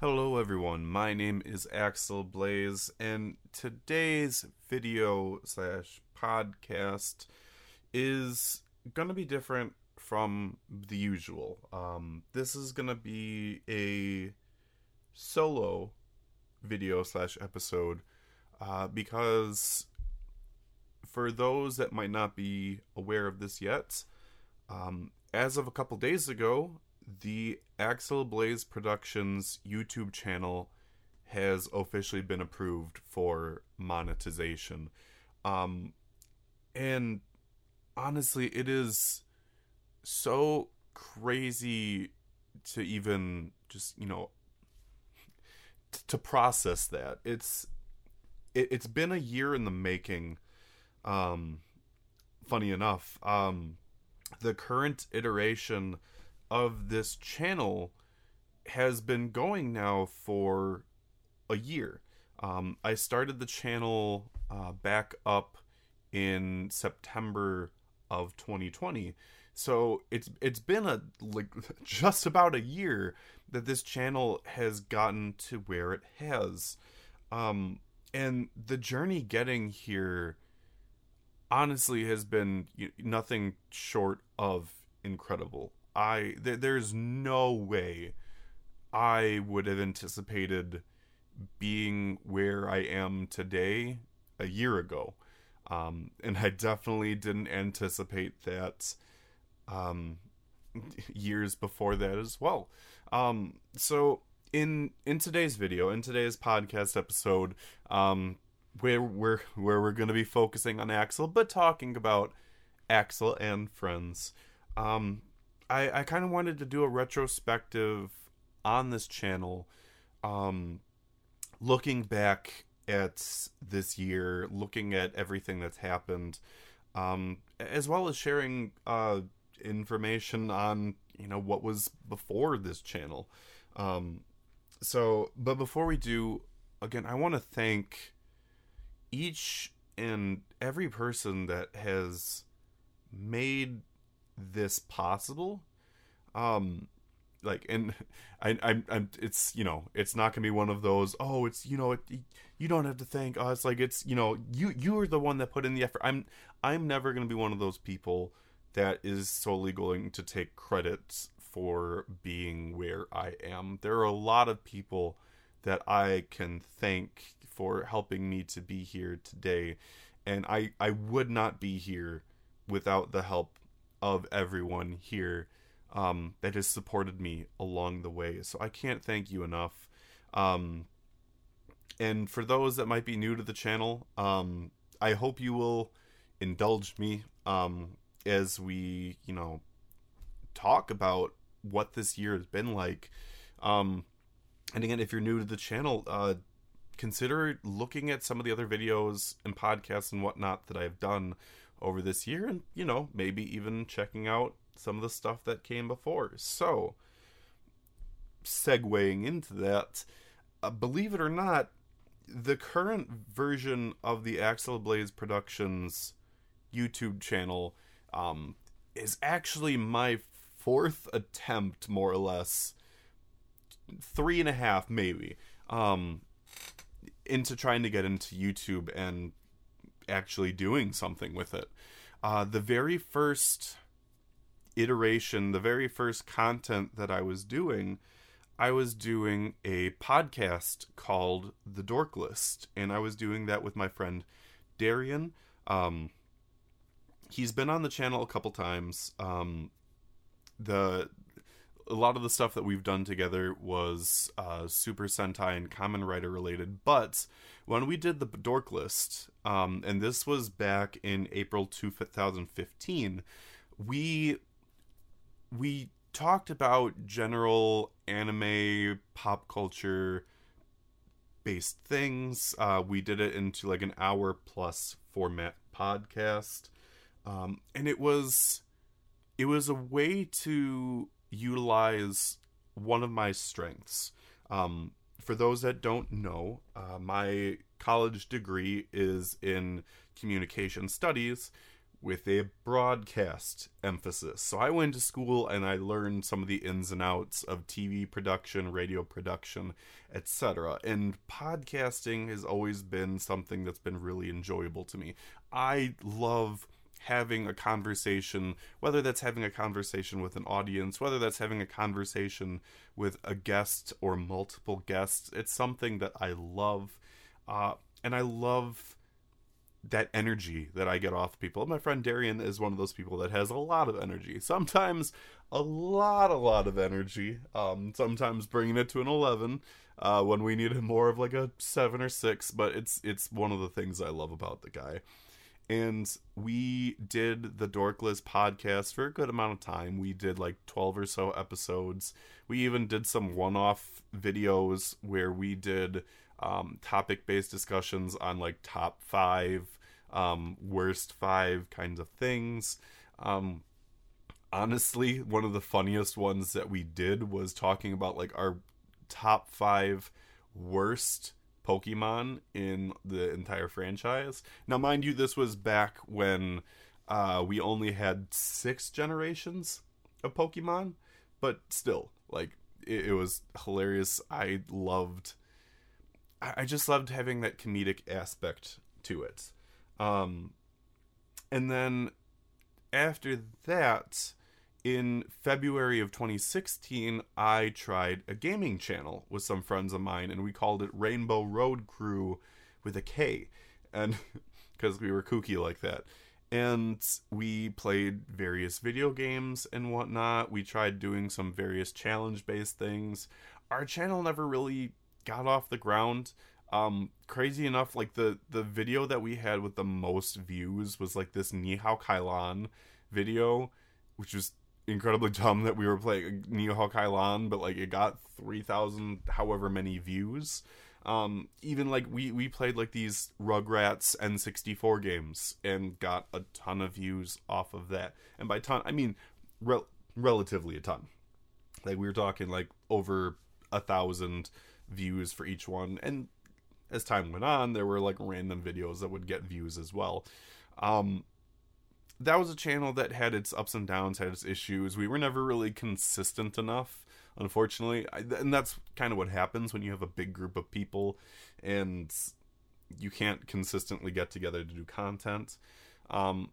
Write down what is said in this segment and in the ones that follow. Hello everyone, my name is Axel Blaze, and today's video slash podcast is gonna be different from the usual. This is gonna be a solo video slash episode because for those that might not be aware of this yet, as of a couple days ago, the Axel Blaze Productions YouTube channel has officially been approved for monetization. And honestly, it is so crazy to even just, you know, to process that. It's been a year in the making. Funny enough, the current iteration of this channel has been going now for a year. I started the channel back up in September of 2020, so it's been just about a year that this channel has gotten to where it has, and the journey getting here honestly has been nothing short of incredible. There's no way I would have anticipated being where I am today a year ago. And I definitely didn't anticipate that years before that as well. So in today's video, in today's podcast episode, where we're going to be focusing on Axel, but talking about Axel and Friends, I kind of wanted to do a retrospective on this channel, looking back at this year, looking at everything that's happened, as well as sharing information on, you know, what was before this channel. But before we do, again, I want to thank each and every person that has made this possible. It's, you know, it's not gonna be one of those, oh, it's, you know, you don't have to thank us, like, it's, you know, you are the one that put in the effort. I'm never gonna be one of those people that is solely going to take credits for being where I am. There are a lot of people that I can thank for helping me to be here today, and I would not be here without the help of everyone here that has supported me along the way. So I can't thank you enough. And for those that might be new to the channel, I hope you will indulge me as we, you know, talk about what this year has been like. And again, if you're new to the channel, consider looking at some of the other videos and podcasts and whatnot that I've done over this year, and, you know, maybe even checking out some of the stuff that came before. So, segueing into that, believe it or not, the current version of the Axel Blaze Productions YouTube channel is actually my fourth attempt, more or less, 3.5 maybe, into trying to get into YouTube and actually doing something with it. The very first iteration, the very first content that I was doing a podcast called The Dork List, and I was doing that with my friend Darian. He's been on the channel a couple times. A lot of the stuff that we've done together was Super Sentai and Kamen Rider related, but when we did the Dork List, and this was back in April 2015, we talked about general anime, pop culture based things. We did it into like an hour plus format podcast, and it was a way to utilize one of my strengths. For those that don't know, my college degree is in communication studies, with a broadcast emphasis. So I went to school and I learned some of the ins and outs of TV production, radio production, etc. And podcasting has always been something that's been really enjoyable to me. I love having a conversation, whether that's having a conversation with an audience, whether that's having a conversation with a guest or multiple guests. It's something that I love. And I love that energy that I get off people. My friend Darian is one of those people that has a lot of energy. Sometimes a lot of energy. Sometimes bringing it to an 11 when we needed more of like a 7 or 6. But it's one of the things I love about the guy. And we did the Dork List podcast for a good amount of time. We did like 12 or so episodes. We even did some one-off videos where we did topic-based discussions on like top 5, worst 5 kinds of things. Honestly, one of the funniest ones that we did was talking about like our top 5 worst Pokemon in the entire franchise. Now, mind you, this was back when we only had 6 generations of Pokemon, but still, like, it was hilarious. I just loved having that comedic aspect to it. And then after that, in February of 2016, I tried a gaming channel with some friends of mine, and we called it Rainbow Road Crew with a K, and because we were kooky like that. And we played various video games and whatnot. We tried doing some various challenge-based things. Our channel never really got off the ground. Crazy enough, like the video that we had with the most views was like this Nihao Kai-Lan video, which was incredibly dumb that we were playing Nihao Kai-Lan, but like it got 3,000 however many views. Even like we played like these Rugrats N64 games and got a ton of views off of that. And by ton, I mean relatively a ton. Like we were talking like over 1,000 views for each one. And as time went on, there were like random videos that would get views as well. That was a channel that had its ups and downs, had its issues. We were never really consistent enough, unfortunately. And that's kind of what happens when you have a big group of people and you can't consistently get together to do content. But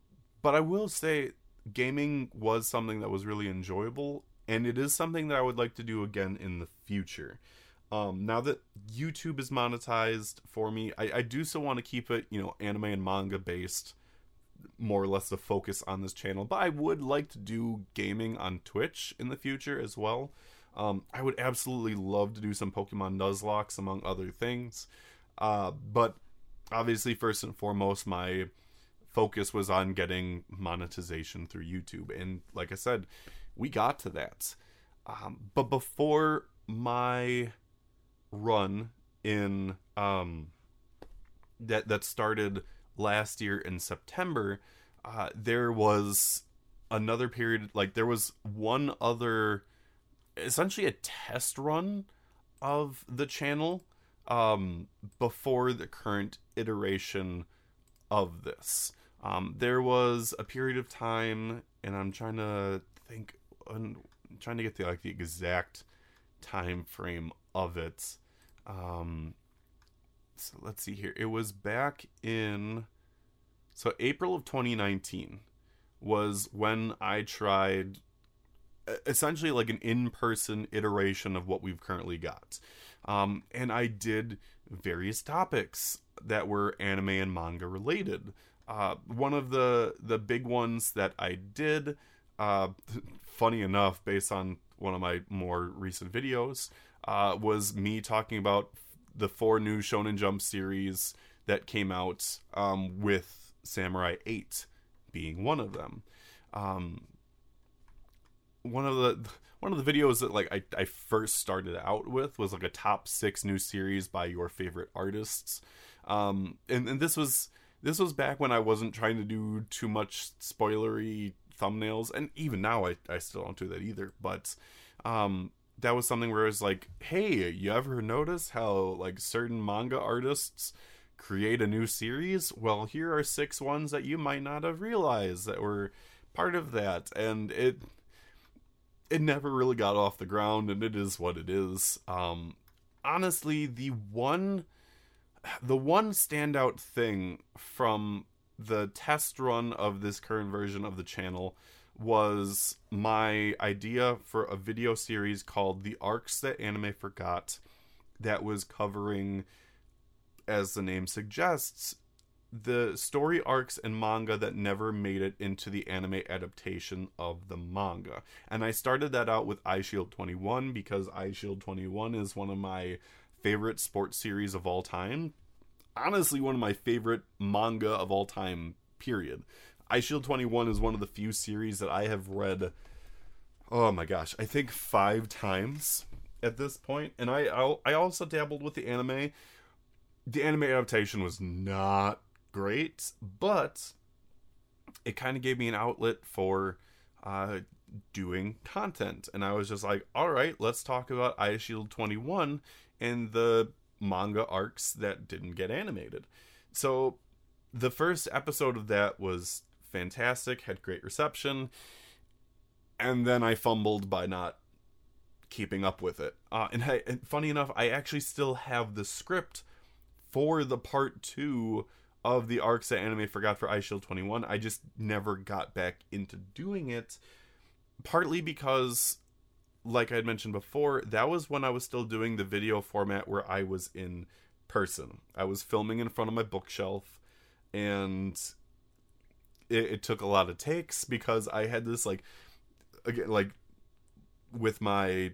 I will say gaming was something that was really enjoyable, and it is something that I would like to do again in the future. Now that YouTube is monetized for me, I do still want to keep it, you know, anime and manga based, more or less the focus on this channel, but I would like to do gaming on Twitch in the future as well. I would absolutely love to do some Pokemon Nuzlocke, among other things. But obviously, first and foremost, my focus was on getting monetization through YouTube. And like I said, we got to that. But before my run in that started last year in September, there was another period, like there was one other, essentially a test run of the channel before the current iteration of this. There was a period of time, and I'm trying to get the exact time frame of it. So let's see here. It was back in, so April of 2019 was when I tried essentially like an in-person iteration of what we've currently got. And I did various topics that were anime and manga related. One of the big ones that I did, funny enough, based on one of my more recent videos, was me talking about the 4 new Shonen Jump series that came out, with Samurai 8 being one of them. One of the videos that like I first started out with was like a top 6 new series by your favorite artists. And this was back when I wasn't trying to do too much spoilery thumbnails, and even now I still don't do that either. But that was something where it was like, hey, you ever notice how like certain manga artists create a new series? Well, here are 6 ones that you might not have realized that were part of that. And it never really got off the ground, and it is what it is. Honestly, the one standout thing from the test run of this current version of the channel was my idea for a video series called The Arcs That Anime Forgot that was covering, as the name suggests, the story arcs in manga that never made it into the anime adaptation of the manga. And I started that out with Eyeshield 21 because Eyeshield 21 is one of my favorite sports series of all time. Honestly, one of my favorite manga of all time, period. Eyeshield 21 is one of the few series that I have read, oh my gosh, I think 5 times at this point. And I also dabbled with the anime. The anime adaptation was not great, but it kind of gave me an outlet for doing content. And I was just like, all right, let's talk about Eyeshield 21 and the manga arcs that didn't get animated. So the first episode of that was fantastic, had great reception, and then I fumbled by not keeping up with it. And funny enough, I actually still have the script for the part 2 of the arcs that anime forgot for Eyeshield 21. I just never got back into doing it, partly because, like I had mentioned before, that was when I was still doing the video format where I was in person. I was filming in front of my bookshelf, and it took a lot of takes because I had this, again, with my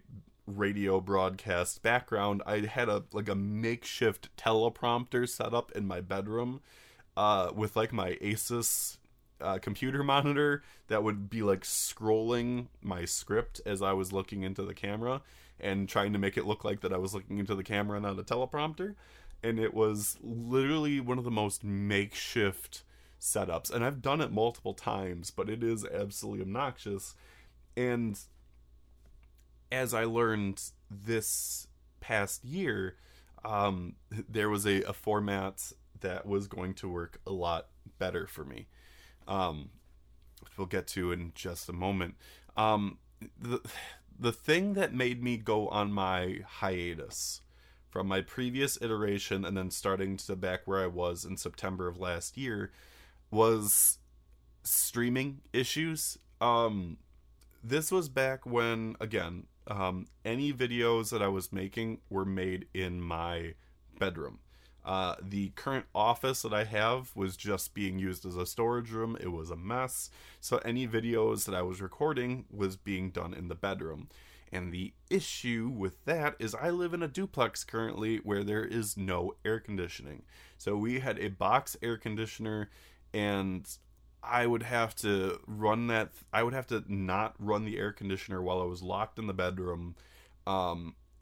radio broadcast background, I had a makeshift teleprompter set up in my bedroom with, my Asus computer monitor that would be, scrolling my script as I was looking into the camera and trying to make it look like that I was looking into the camera and not a teleprompter. And it was literally one of the most makeshift setups. And I've done it multiple times, but it is absolutely obnoxious. And as I learned this past year, there was a format that was going to work a lot better for me, which we'll get to in just a moment. The thing that made me go on my hiatus from my previous iteration and then starting to back where I was in September of last year was streaming issues. This was back when, again, any videos that I was making were made in my bedroom. The current office that I have was just being used as a storage room. It was a mess. So any videos that I was recording was being done in the bedroom. And the issue with that is I live in a duplex currently where there is no air conditioning. So we had a box air conditioner, and I would have to run that. I would have to not run the air conditioner while I was locked in the bedroom,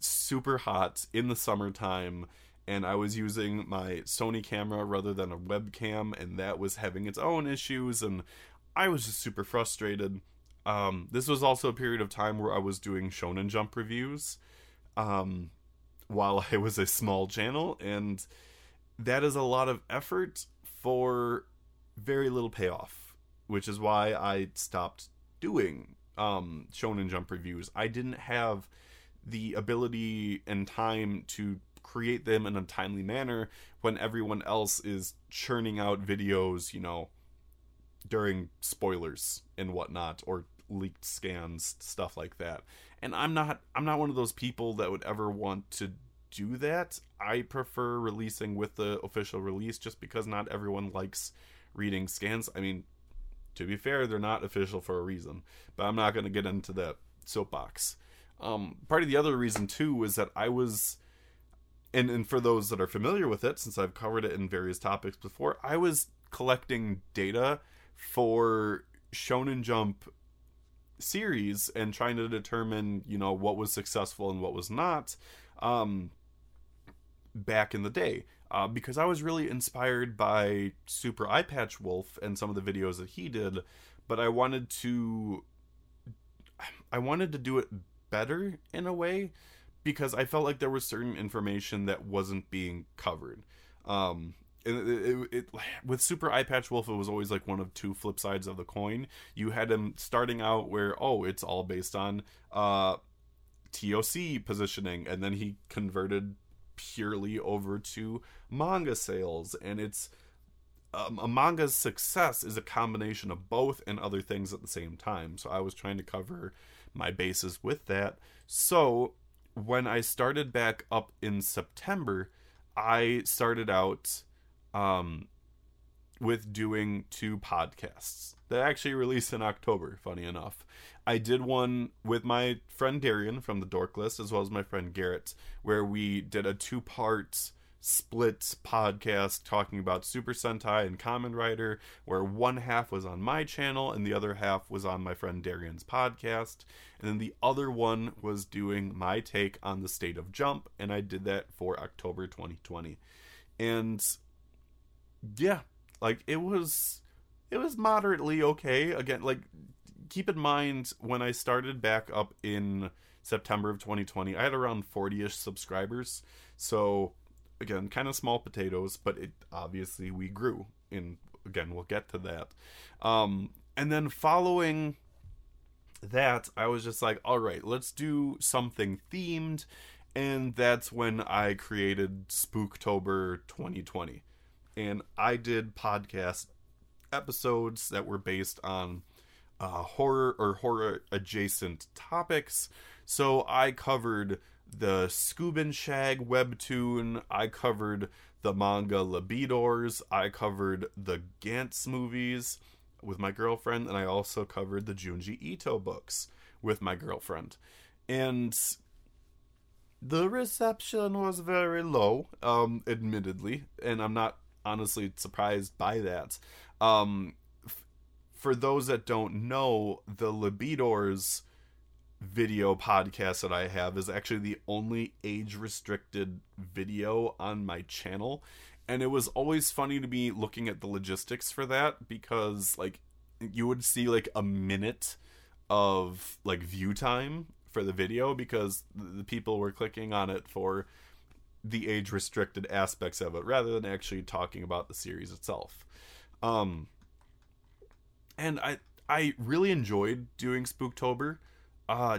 super hot in the summertime. And I was using my Sony camera rather than a webcam, and that was having its own issues. And I was just super frustrated. This was also a period of time where I was doing Shonen Jump reviews while I was a small channel, and that is a lot of effort for very little payoff, which is why I stopped doing Shonen Jump reviews. I didn't have the ability and time to create them in a timely manner when everyone else is churning out videos, during spoilers and whatnot, or leaked scans, stuff like that. And I'm not one of those people that would ever want to do that. I prefer releasing with the official release just because not everyone likes reading scans. I mean, to be fair, they're not official for a reason, but I'm not going to get into that soapbox. Part of the other reason too was that I was, and for those that are familiar with it, since I've covered it in various topics before, I was collecting data for Shonen Jump series and trying to determine, what was successful and what was not, back in the day, because I was really inspired by Super Eyepatch Wolf and some of the videos that he did, but I wanted to do it better in a way, because I felt like there was certain information that wasn't being covered. With Super Eyepatch Wolf, it was always like one of two flip sides of the coin. You had him starting out where, oh, it's all based on TOC positioning, and then he converted purely over to manga sales, and it's a manga's success is a combination of both and other things at the same time. So I was trying to cover my bases with that. So when I started back up in September, I started out with doing two podcasts that actually released in October, funny enough. I did one with my friend Darian from The Dork List, as well as my friend Garrett, where we did a two-part split podcast talking about Super Sentai and Kamen Rider, where one half was on my channel and the other half was on my friend Darian's podcast. And then the other one was doing my take on the state of Jump, and I did that for October 2020. And yeah, like it was moderately okay. Again, like, keep in mind, when I started back up in September of 2020, I had around 40-ish subscribers. So again, kind of small potatoes, but it obviously we grew. And again, we'll get to that. And then following that, I was just like, all right, let's do something themed. And that's when I created Spooktober 2020. And I did podcast episodes that were based on horror or horror adjacent topics. So I covered the Scuban Shag webtoon, I covered the manga Libidors, I covered the Gantz movies with my girlfriend, and I also covered the Junji Ito books with my girlfriend. And the reception was very low, admittedly, and I'm not honestly surprised by that. For those that don't know, the Libidors video podcast that I have is actually the only age restricted video on my channel, and it was always funny to me looking at the logistics for that, because like you would see like a minute of like view time for the video because the people were clicking on it for the age restricted aspects of it rather than actually talking about the series itself. And I really enjoyed doing Spooktober.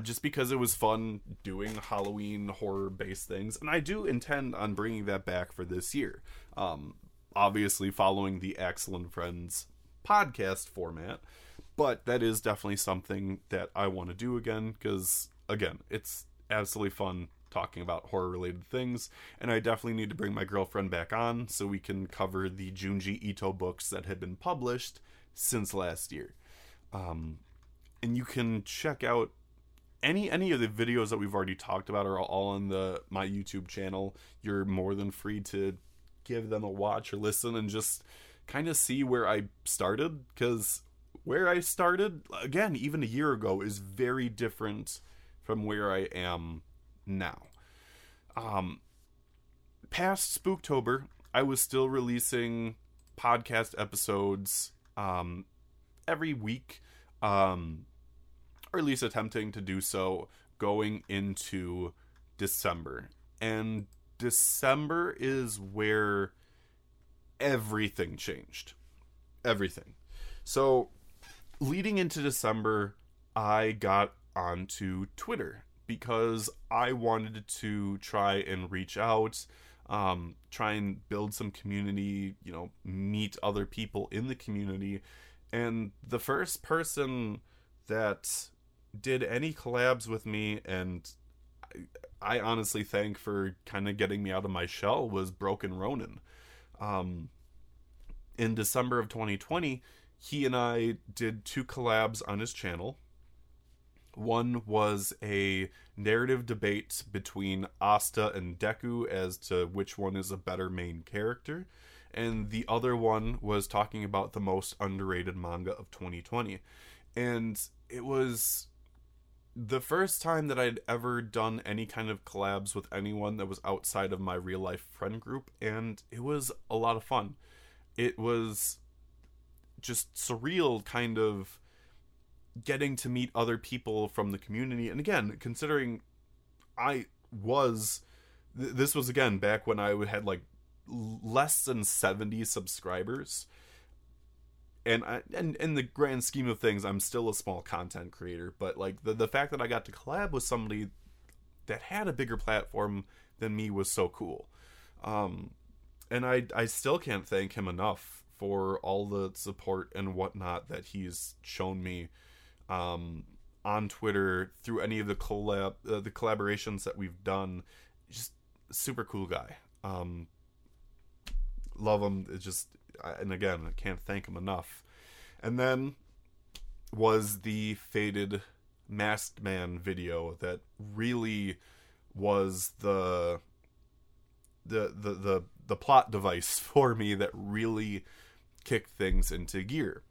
Just because it was fun doing Halloween horror-based things. And I do intend on bringing that back for this year. Obviously following the Axel and Friends podcast format. But that is definitely something that I want to do again. Because, again, it's absolutely fun talking about horror-related things. And I definitely need to bring my girlfriend back on so we can cover the Junji Ito books that had been published since last year. And you can check out any of the videos that we've already talked about are all on my YouTube channel. You're more than free to give them a watch or listen and just kind of see where I started, because where I started, again, even a year ago, is very different from where I am now. Past Spooktober, I was still releasing podcast episodes every week, or at least attempting to do so going into December. And December is where everything changed. Everything. So, leading into December, I got onto Twitter because I wanted to try and reach out, try and build some community, you know, meet other people in the community. And the first person that did any collabs with me, and I honestly thank for kind of getting me out of my shell, was Broken Ronin. In December of 2020, he and I did two collabs on his channel. One was a narrative debate between Asta and Deku as to which one is a better main character, and the other one was talking about the most underrated manga of 2020. And it was the first time that I'd ever done any kind of collabs with anyone that was outside of my real life friend group, and it was a lot of fun. It was just surreal kind of getting to meet other people from the community. And again, considering this was again back when I had like less than 70 subscribers. And in the grand scheme of things, I'm still a small content creator, but like the fact that I got to collab with somebody that had a bigger platform than me was so cool. And I still can't thank him enough for all the support and whatnot that he's shown me on Twitter, through any of the collaborations that we've done. Just super cool guy. Love him. It's just, and again, I can't thank him enough. And then was the Faded Masked Man video that really was the plot device for me that really kicked things into gear,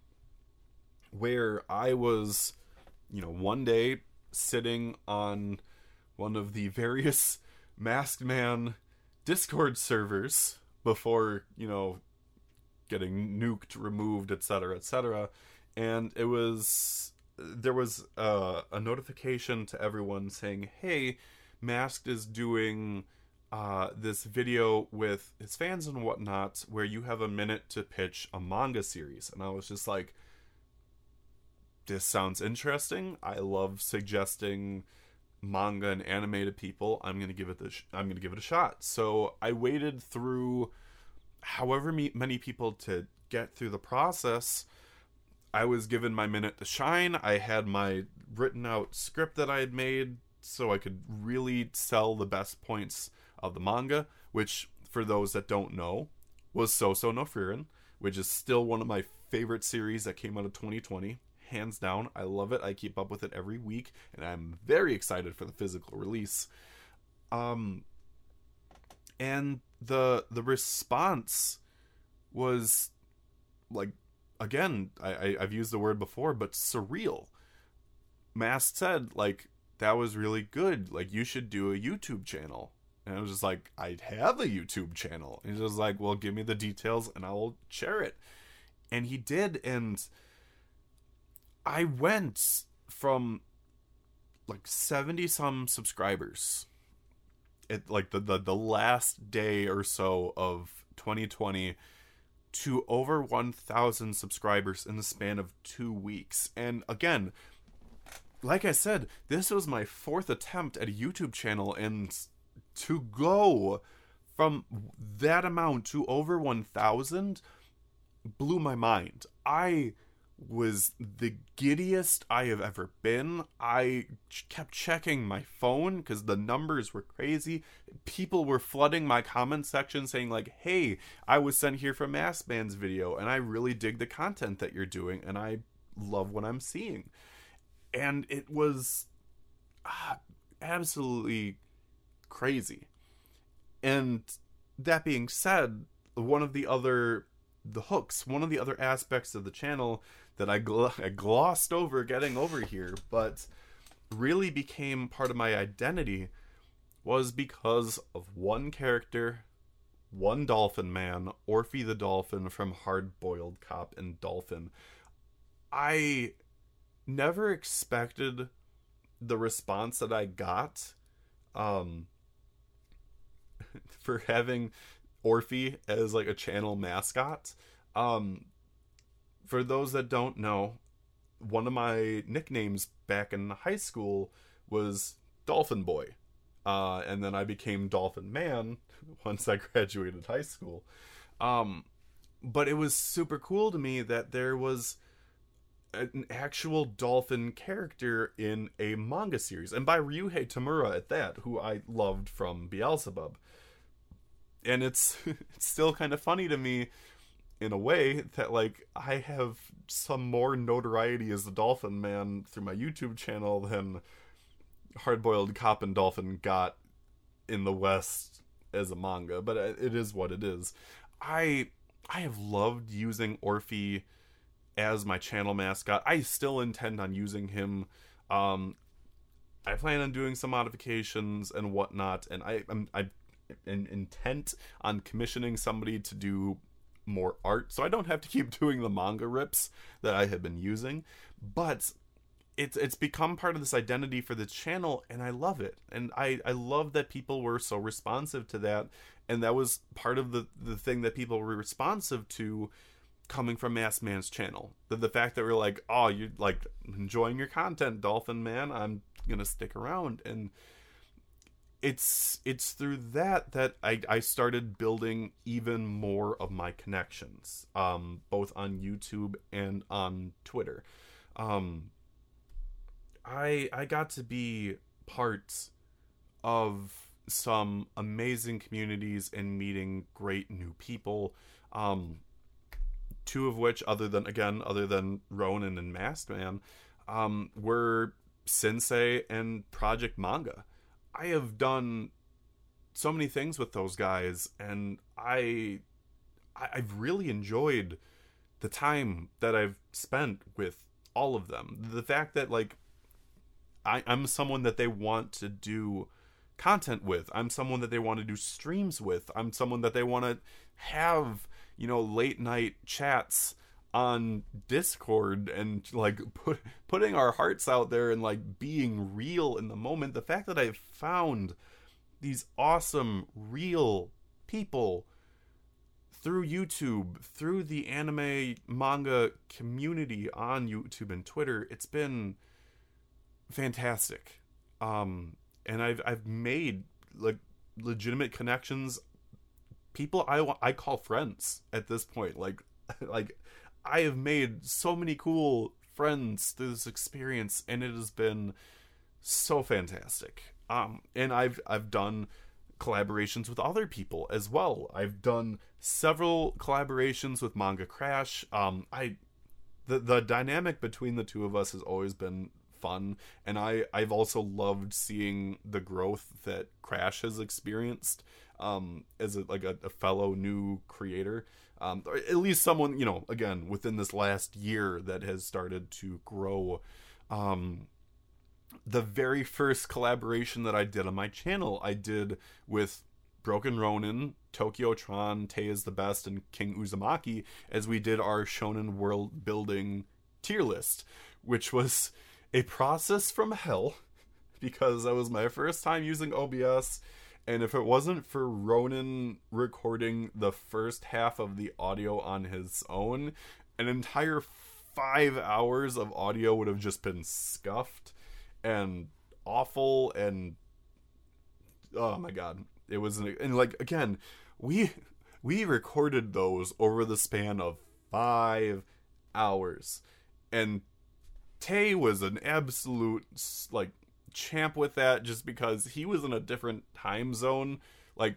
where I was, you know, one day sitting on one of the various Masked Man Discord servers before, you know, getting nuked, removed, etc., and it was, there was a notification to everyone saying, hey, Masked is doing this video with his fans and whatnot where you have a minute to pitch a manga series. And I was just like, this sounds interesting. I love suggesting manga and anime to people. I'm gonna give it a shot. So I waited through however many people to get through the process. I was given my minute to shine. I had my written out script that I had made so I could really sell the best points of the manga, which, for those that don't know, was So So No Fearin, which is still one of my favorite series that came out of 2020. Hands down, I love it. I keep up with it every week, and I'm very excited for the physical release. And the response was, like, again, I've used the word before, but surreal. Masked said, like, that was really good. Like, you should do a YouTube channel. And I was just like, I have a YouTube channel. And he was like, well, give me the details and I'll share it. And he did. And I went from like 70 some subscribers at like the last day or so of 2020 to over 1,000 subscribers in the span of 2 weeks. And again, like I said, this was my fourth attempt at a YouTube channel, and to go from that amount to over 1,000 blew my mind. I was the giddiest I have ever been. I kept checking my phone because the numbers were crazy. People were flooding my comment section saying like, hey, I was sent here for Masked Man's video and I really dig the content that you're doing and I love what I'm seeing. And it was absolutely crazy. And that being said, one of the other aspects of the channel that I glossed over getting over here, but really became part of my identity, was because of one character, one dolphin man, Orphe the Dolphin from Hard Boiled Cop and Dolphin. I never expected the response that I got for having Orphe as like a channel mascot. For those that don't know, one of my nicknames back in high school was Dolphin Boy, and then I became Dolphin Man once I graduated high school. But it was super cool to me that there was an actual dolphin character in a manga series, and by Ryuhei Tamura at that, who I loved from Beelzebub. And it's still kind of funny to me in a way that, like, I have some more notoriety as the Dolphin Man through my YouTube channel than Hard Boiled Cop and Dolphin got in the West as a manga, but it is what it is. I have loved using Orphe as my channel mascot. I still intend on using him. I plan on doing some modifications and whatnot, and I'm intent on commissioning somebody to do more art, so I don't have to keep doing the manga rips that I have been using. But it's become part of this identity for the channel, and I love it. And I love that people were so responsive to that, and that was part of the thing that people were responsive to coming from Masked Man's channel. The fact that we're like, oh, you're like enjoying your content, Dolphin Man, I'm gonna stick around. And it's through that I started building even more of my connections, both on YouTube and on Twitter. I got to be part of some amazing communities and meeting great new people. Two of which, other than Ronin and Masked Man, were Sensei and Project Manga. I have done so many things with those guys, and I've really enjoyed the time that I've spent with all of them. The fact that like I'm someone that they want to do content with. I'm someone that they want to do streams with. I'm someone that they want to have, you know, late night chats on Discord and like putting our hearts out there and like being real in the moment. The fact that I've found these awesome real people through YouTube, through the anime manga community on YouTube and Twitter, it's been fantastic. And I've made like legitimate connections, people I call friends at this point. Like I have made so many cool friends through this experience, and it has been so fantastic. And I've done collaborations with other people as well. I've done several collaborations with Manga Crash. The dynamic between the two of us has always been fun, and I've also loved seeing the growth that Crash has experienced as a fellow new creator. Or at least someone, you know, again, within this last year that has started to grow. The very first collaboration that I did on my channel, I did with Broken Ronin, Tokyo Tron, Tei is the Best, and King Uzumaki, as we did our Shonen world building tier list, which was a process from hell, because that was my first time using OBS. And if it wasn't for Ronin recording the first half of the audio on his own, an entire 5 hours of audio would have just been scuffed and awful. And oh my God, it was again, we recorded those over the span of 5 hours, and Tay was an absolute like champ with that, just because he was in a different time zone, like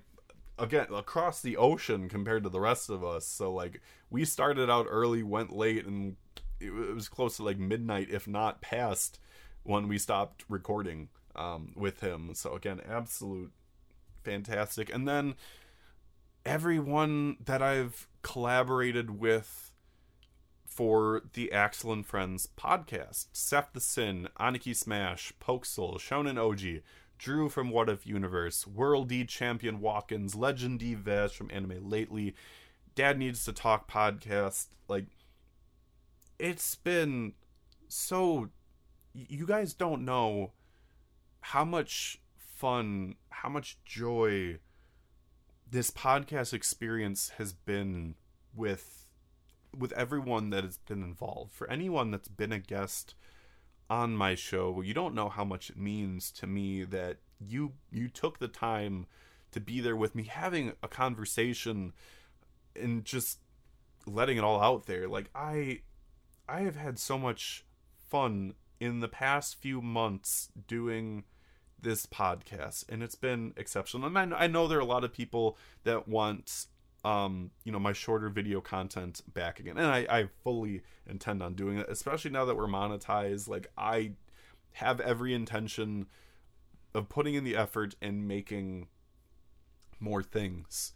again across the ocean compared to the rest of us. So like we started out early, went late, and it was close to like midnight, if not past, when we stopped recording with him. So again, absolute fantastic. And then everyone that I've collaborated with for the Axel and Friends podcast: Seth the Sin, Aniki Smash, Pokesoul, Shonen OG, Drew from What If Universe, Worldie Champion Watkins, Legendy Vash from Anime Lately, Dad Needs to Talk podcast. Like, it's been so... You guys don't know how much fun, how much joy this podcast experience has been with everyone that has been involved. For anyone that's been a guest on my show, you don't know how much it means to me that you took the time to be there with me, having a conversation and just letting it all out there. Like I have had so much fun in the past few months doing this podcast, and it's been exceptional. And I know there are a lot of people that want you know, my shorter video content back again, and I fully intend on doing it, especially now that we're monetized. Like I have every intention of putting in the effort and making more things,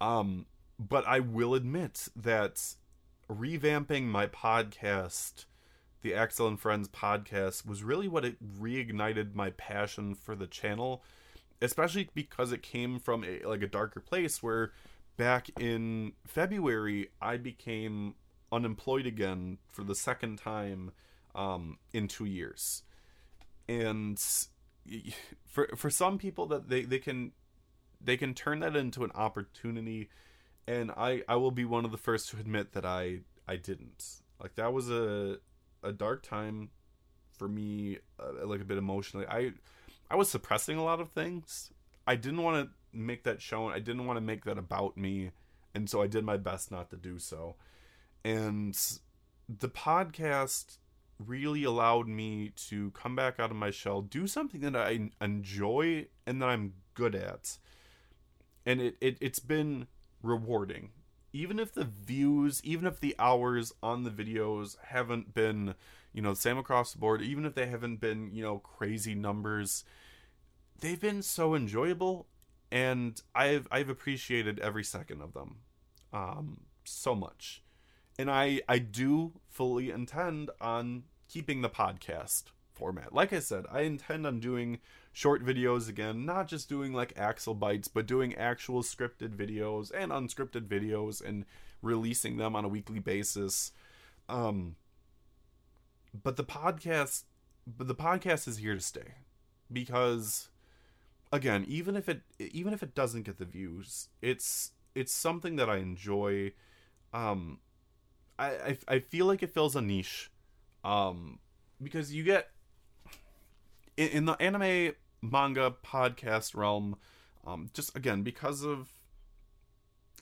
but I will admit that revamping my podcast, the Axel and Friends podcast, was really what it reignited my passion for the channel, especially because it came from a darker place where back in February, I became unemployed again for the second time in 2 years. And for some people, that they can turn that into an opportunity. And I will be one of the first to admit that I didn't. Like, that was a dark time for me, like a bit emotionally. I was suppressing a lot of things. I didn't want to make that shown. I didn't want to make that about me. And so I did my best not to do so. And the podcast really allowed me to come back out of my shell, do something that I enjoy and that I'm good at. And it's been rewarding. Even if the views, even if the hours on the videos haven't been, same across the board, even if they haven't been, crazy numbers, they've been so enjoyable, and I've appreciated every second of them so much. And I do fully intend on keeping the podcast format. Like I said, I intend on doing short videos again, not just doing like Axel Bites, but doing actual scripted videos and unscripted videos and releasing them on a weekly basis. But the podcast is here to stay, because again, even if it doesn't get the views, it's something that I enjoy. I feel like it fills a niche, because you get in the anime manga podcast realm, just again, because of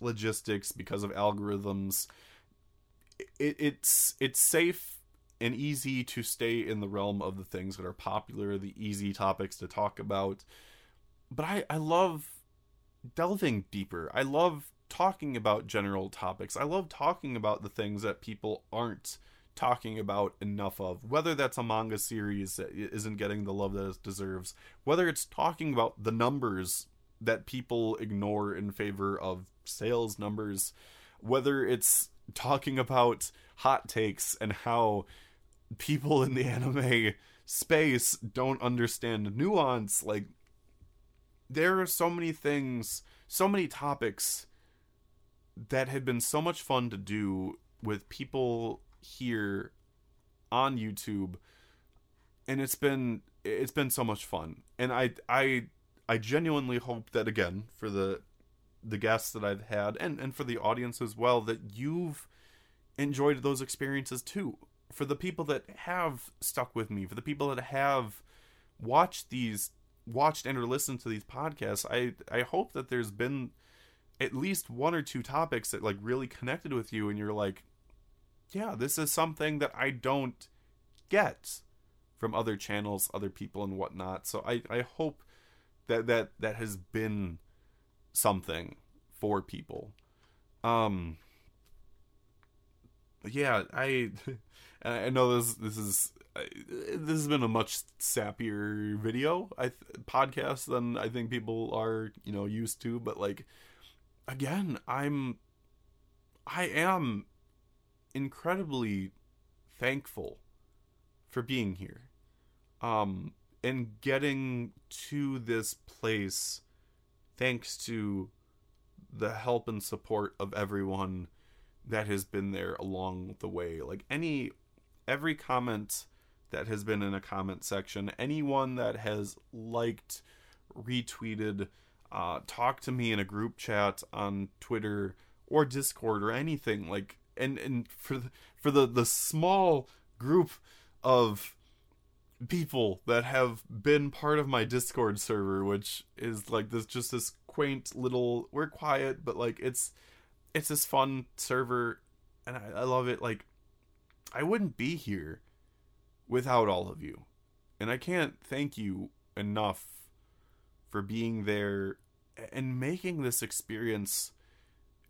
logistics, because of algorithms, it's safe and easy to stay in the realm of the things that are popular, the easy topics to talk about. But I love delving deeper. I love talking about general topics. I love talking about the things that people aren't talking about enough of, whether that's a manga series that isn't getting the love that it deserves, whether it's talking about the numbers that people ignore in favor of sales numbers, whether it's talking about hot takes and how people in the anime space don't understand nuance. Like, there are so many things, so many topics that have been so much fun to do with people here on YouTube, and it's been so much fun. And I genuinely hope that, again, for the guests that I've had and for the audience as well, that you've enjoyed those experiences too. For the people that have stuck with me, for the people that have watched and or listened to these podcasts, I hope that there's been at least one or two topics that like really connected with you, and you're like, yeah, this is something that I don't get from other channels, other people and whatnot. So I hope that has been something for people. I know this has been a much sappier video podcast than I think people are used to, but like, again, I am incredibly thankful for being here and getting to this place thanks to the help and support of everyone that has been there along the way. Like, every comment that has been in a comment section, anyone that has liked, retweeted, talked to me in a group chat on Twitter or Discord or anything, like, and for the small group of people that have been part of my Discord server, which is like this quaint little, we're quiet, but like it's this fun server, and I love it. Like, I wouldn't be here without all of you, and I can't thank you enough for being there and making this experience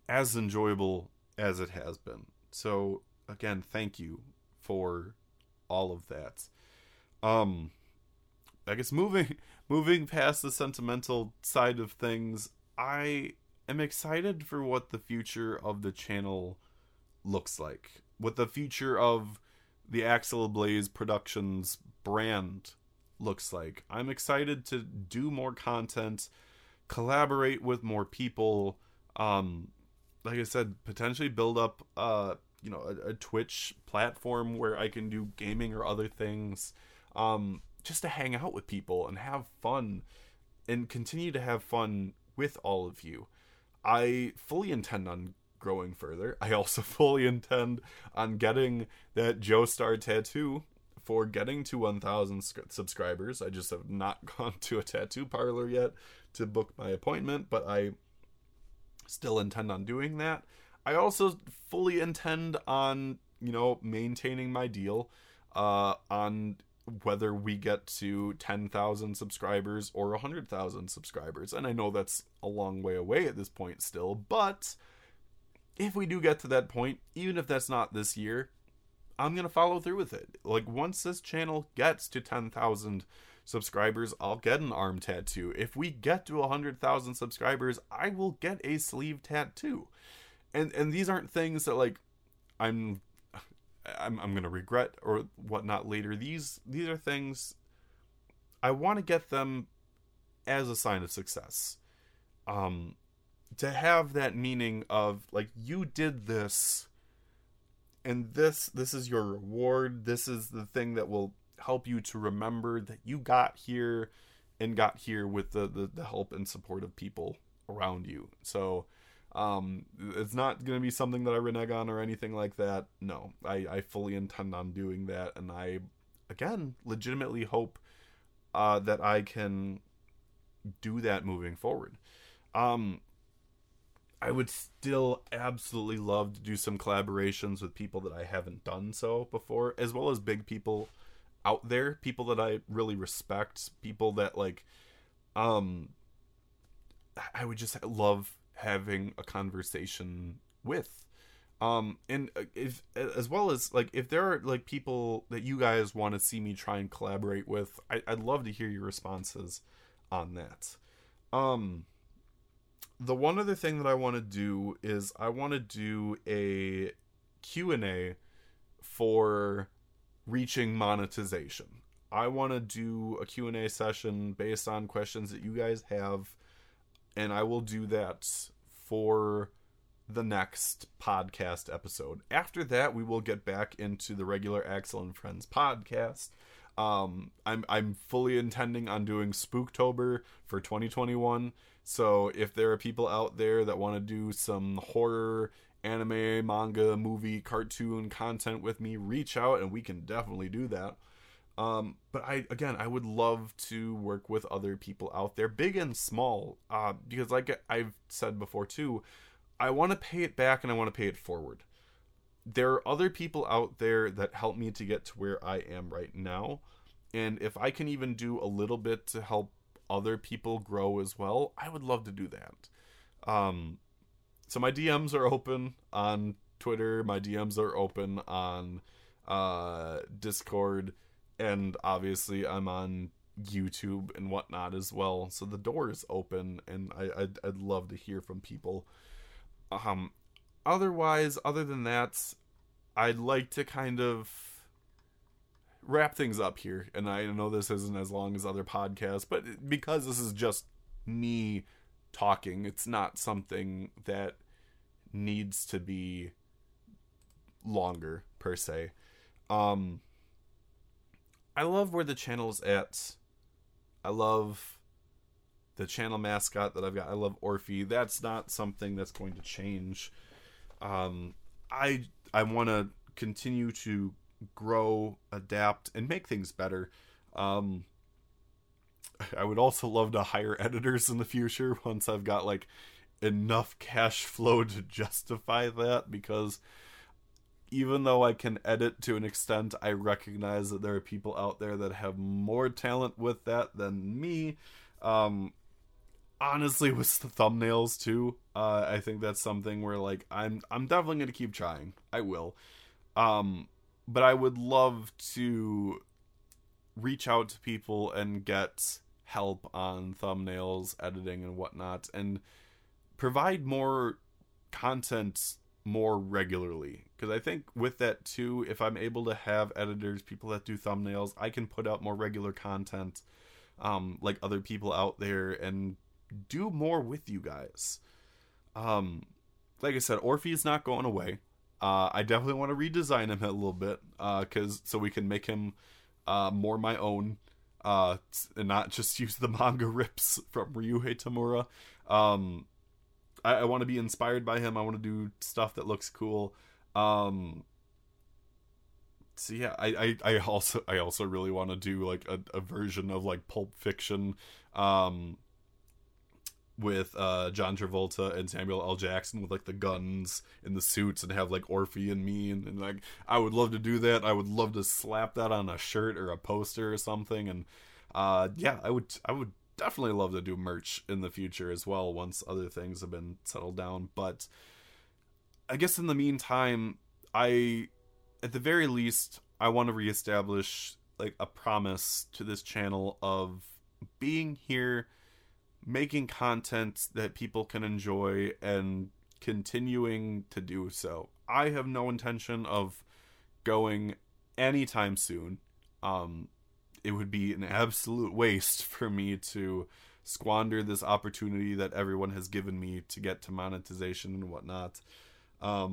as enjoyable as it has been. So again, thank you for all of that. I guess moving past the sentimental side of things, I am excited for what the future of the channel looks like, what the future of the Axel Blaze Productions brand looks like. I'm excited to do more content, collaborate with more people, like I said, potentially build up you know, a Twitch platform where I can do gaming or other things, just to hang out with people and have fun and continue to have fun with all of you. I fully intend on growing further. I also fully intend on getting that Joestar tattoo for getting to 1,000 subscribers. I just have not gone to a tattoo parlor yet to book my appointment, but I still intend on doing that. I also fully intend on, you know, maintaining my deal on whether we get to 10,000 subscribers or 100,000 subscribers. And I know that's a long way away at this point still, but if we do get to that point, even if that's not this year, I'm going to follow through with it. Like, once this channel gets to 10,000 subscribers, I'll get an arm tattoo. If we get to 100,000 subscribers, I will get a sleeve tattoo. And these aren't things that, like, I'm going to regret or whatnot later. These are things I want to get them as a sign of success. To have that meaning of, like, you did this, and this is your reward. This is the thing that will help you to remember that you got here with the help and support of people around you. So it's not going to be something that I renege on or anything like that. No, I fully intend on doing that. And I, again, legitimately hope that I can do that moving forward. I would still absolutely love to do some collaborations with people that I haven't done so before, as well as big people out there, people that I really respect, people that, like, I would just love having a conversation with. And if, as well as, like, if there are, like, people that you guys want to see me try and collaborate with, I'd love to hear your responses on that. The one other thing that I want to do is I want to do a Q&A for reaching monetization. I want to do a Q&A session based on questions that you guys have, and I will do that for the next podcast episode. After that, we will get back into the regular Axel and Friends podcast. I'm fully intending on doing Spooktober for 2021. So if there are people out there that want to do some horror, anime, manga, movie, cartoon content with me, reach out and we can definitely do that. But I would love to work with other people out there, big and small, because like I've said before too, I want to pay it back and I want to pay it forward. There are other people out there that help me to get to where I am right now. And if I can even do a little bit to help other people grow as well, I would love to do that. So my DMs are open on Twitter. My DMs are open on Discord. And obviously I'm on YouTube and whatnot as well. So the door is open and I'd love to hear from people. Otherwise, other than that, I'd like to kind of wrap things up here, and I know this isn't as long as other podcasts, but because this is just me talking, it's not something that needs to be longer per se. I love where the channel's at. I love the channel mascot that I've got. I love Orphe. That's not something that's going to change. I want to continue to grow, adapt, and make things better. I would also love to hire editors in the future once I've got like enough cash flow to justify that, because even though I can edit to an extent, I recognize that there are people out there that have more talent with that than me. Honestly, with the thumbnails too, I think that's something where like I'm definitely going to keep trying. I will. But I would love to reach out to people and get help on thumbnails, editing, and whatnot, and provide more content more regularly. Because I think with that too, if I'm able to have editors, people that do thumbnails, I can put out more regular content like other people out there and do more with you guys. Like I said, Orphe's not going away. I definitely want to redesign him a little bit, so we can make him more my own, and not just use the manga rips from Ryuhei Tamura. I want to be inspired by him. I want to do stuff that looks cool. So yeah, I also really want to do like a version of like Pulp Fiction, with John Travolta and Samuel L. Jackson with like the guns and the suits, and have like Orphe and me and like I would love to do that. I would love to slap that on a shirt or a poster or something. And yeah, I would definitely love to do merch in the future as well, once other things have been settled down. But I guess in the meantime, at the very least, I want to reestablish like a promise to this channel of being here, making content that people can enjoy, and continuing to do so. I have no intention of going anytime soon. It would be an absolute waste for me to squander this opportunity that everyone has given me to get to monetization and whatnot. I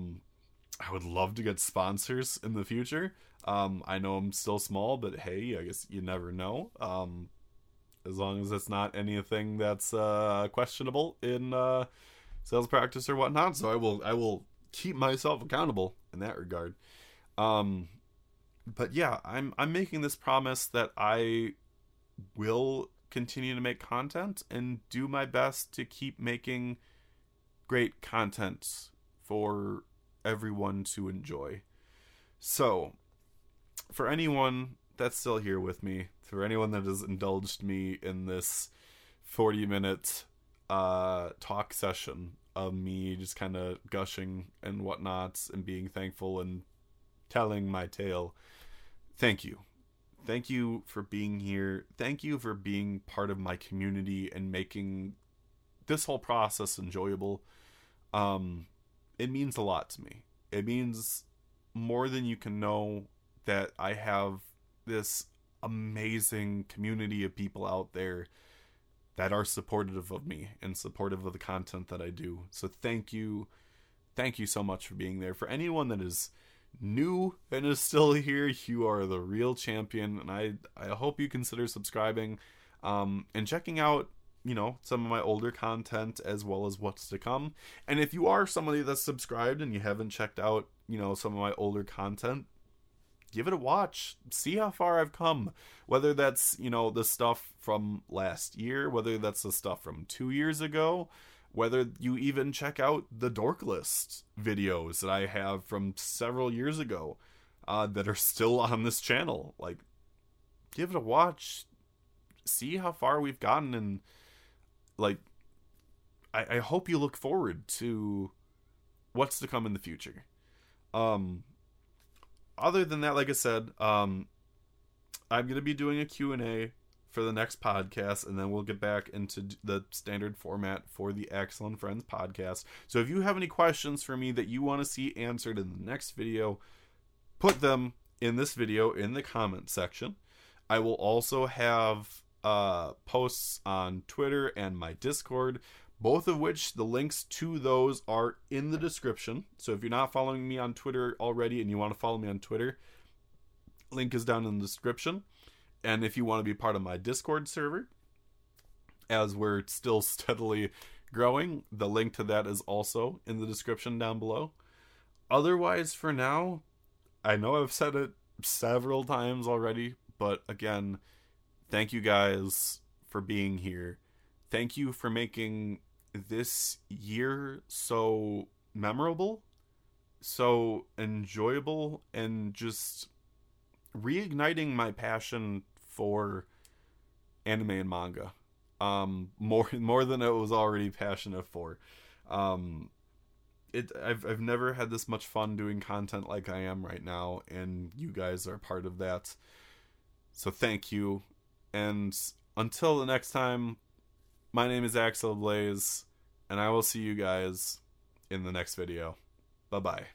would love to get sponsors in the future. I know I'm still small, but hey, I guess you never know. As long as it's not anything that's questionable in sales practice or whatnot. So I will keep myself accountable in that regard. But yeah, I'm making this promise that I will continue to make content and do my best to keep making great content for everyone to enjoy. So for anyone that's still here with me, for anyone that has indulged me in this 40-minute talk session of me just kind of gushing and whatnot and being thankful and telling my tale, thank you for being here. Thank you for being part of my community and making this whole process enjoyable. It means a lot to me. It means more than you can know that I have this amazing community of people out there that are supportive of me and supportive of the content that I do. So thank you so much for being there. For anyone that is new and is still here, you are the real champion, and I hope you consider subscribing and checking out some of my older content as well as what's to come. And if you are somebody that's subscribed and you haven't checked out some of my older content, give it a watch. See how far I've come. Whether that's, the stuff from last year, whether that's the stuff from 2 years ago, whether you even check out the Dork List videos that I have from several years ago that are still on this channel. Like, give it a watch. See how far we've gotten. And, like, I hope you look forward to what's to come in the future. Other than that, like I said, I'm going to be doing a Q&A for the next podcast, and then we'll get back into the standard format for the Axel and Friends podcast. So if you have any questions for me that you want to see answered in the next video, put them in this video in the comment section. I will also have posts on Twitter and my Discord, both of which the links to those are in the description. So if you're not following me on Twitter already and you want to follow me on Twitter, link is down in the description. And if you want to be part of my Discord server, as we're still steadily growing, the link to that is also in the description down below. Otherwise, for now, I know I've said it several times already, but again, thank you guys for being here. Thank you for making this year so memorable, so enjoyable, and just reigniting my passion for anime and manga more than I was already passionate for. I've never had this much fun doing content like I am right now, and you guys are part of that, so thank you. And until the next time, my name is Axel Blaze, and I will see you guys in the next video. Bye-bye.